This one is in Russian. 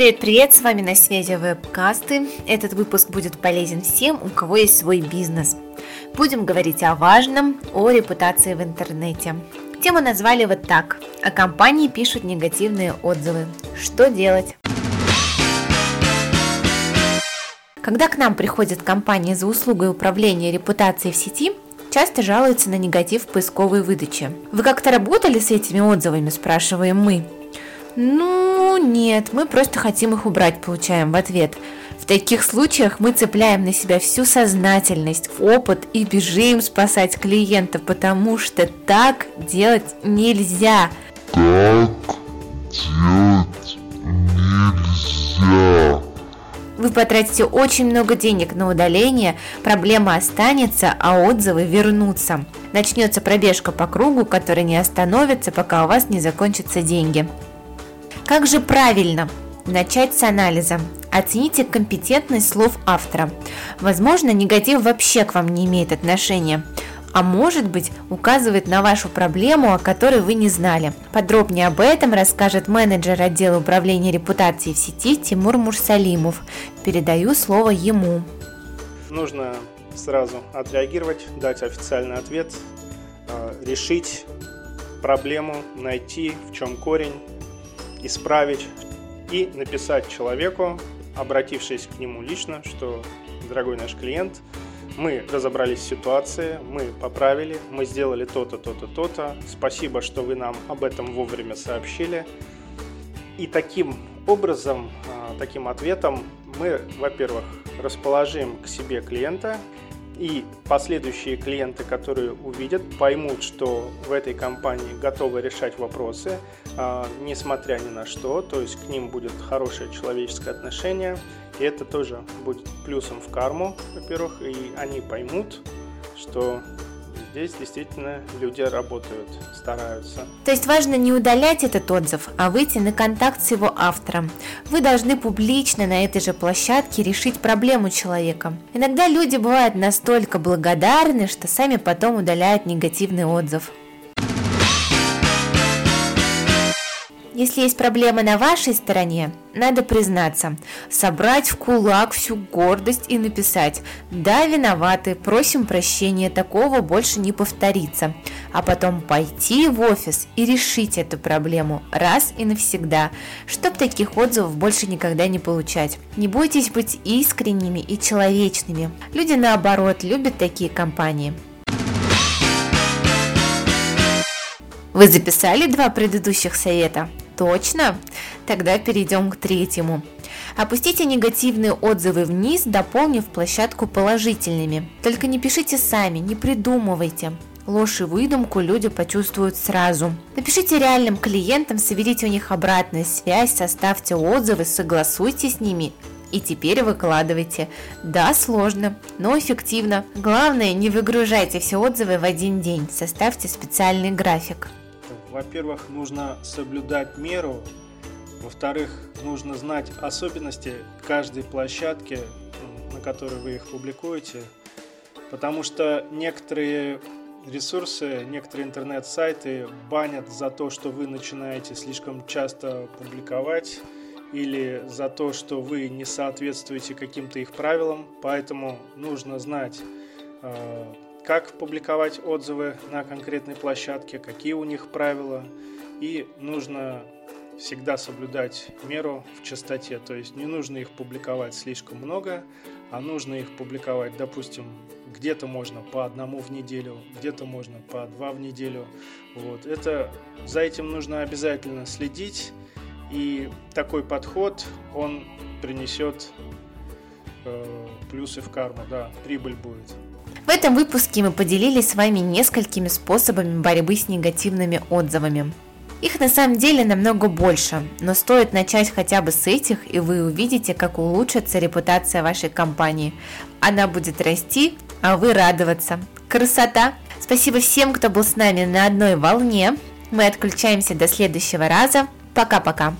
Привет-привет, с вами на связи Вебкасты. Этот выпуск будет полезен всем, у кого есть свой бизнес. Будем говорить о важном, о репутации в интернете. Тему назвали вот так. О компании пишут негативные отзывы. Что делать? Когда к нам приходят компании за услугой управления репутацией в сети, часто жалуются на негатив в поисковой выдаче. Вы как-то работали с этими отзывами, спрашиваем мы. Нет, мы просто хотим их убрать, получаем в ответ. В таких случаях мы цепляем на себя всю сознательность, опыт и бежим спасать клиента, потому что так делать нельзя. Вы потратите очень много денег на удаление, проблема останется, а отзывы вернутся. Начнется пробежка по кругу, которая не остановится, пока у вас не закончатся деньги. Как же правильно? Начать с анализа. Оцените компетентность слов автора. Возможно, негатив вообще к вам не имеет отношения, а может быть, указывает на вашу проблему, о которой вы не знали. Подробнее об этом расскажет менеджер отдела управления репутацией в сети Тимур Мурсалимов. Передаю слово ему. Нужно сразу отреагировать, дать официальный ответ, решить проблему, найти в чем корень, исправить и написать человеку, обратившись к нему лично, что дорогой наш клиент, мы разобрались в ситуации, мы поправили, мы сделали то-то, то-то, то-то, спасибо, что вы нам об этом вовремя сообщили. И таким образом, таким ответом мы, во-первых, расположим к себе клиента, и последующие клиенты, которые увидят, поймут, что в этой компании готовы решать вопросы, несмотря ни на что, то есть к ним будет хорошее человеческое отношение, и это тоже будет плюсом в карму, во-первых, и они поймут, что здесь действительно люди работают, стараются. То есть важно не удалять этот отзыв, а выйти на контакт с его автором. Вы должны публично на этой же площадке решить проблему человека. Иногда люди бывают настолько благодарны, что сами потом удаляют негативный отзыв. Если есть проблема на вашей стороне, надо признаться, собрать в кулак всю гордость и написать: «Да, виноваты, просим прощения, такого больше не повторится», а потом пойти в офис и решить эту проблему раз и навсегда, чтобы таких отзывов больше никогда не получать. Не бойтесь быть искренними и человечными. Люди, наоборот, любят такие компании. Вы записали два предыдущих совета? Точно? Тогда перейдем к третьему. Опустите негативные отзывы вниз, дополнив площадку положительными. Только не пишите сами, не придумывайте. Ложь и выдумку люди почувствуют сразу. Напишите реальным клиентам, соберите у них обратную связь, составьте отзывы, согласуйте с ними и теперь выкладывайте. Да, сложно, но эффективно. Главное, не выгружайте все отзывы в один день, составьте специальный график. Во-первых, нужно соблюдать меру. Во-вторых, нужно знать особенности каждой площадки, на которой вы их публикуете. Потому что некоторые ресурсы, некоторые интернет-сайты банят за то, что вы начинаете слишком часто публиковать, или за то, что вы не соответствуете каким-то их правилам. Поэтому нужно знать, как публиковать отзывы на конкретной площадке, какие у них правила, и нужно всегда соблюдать меру в частоте, то есть не нужно их публиковать слишком много, а нужно их публиковать, допустим, где-то можно по одному в неделю, где-то можно по два в неделю. Вот. За этим нужно обязательно следить, и такой подход, он принесет плюсы в карму, да, прибыль будет. В этом выпуске мы поделились с вами несколькими способами борьбы с негативными отзывами. Их на самом деле намного больше, но стоит начать хотя бы с этих, и вы увидите, как улучшится репутация вашей компании. Она будет расти, а вы радоваться. Красота! Спасибо всем, кто был с нами на одной волне. Мы отключаемся до следующего раза. Пока-пока!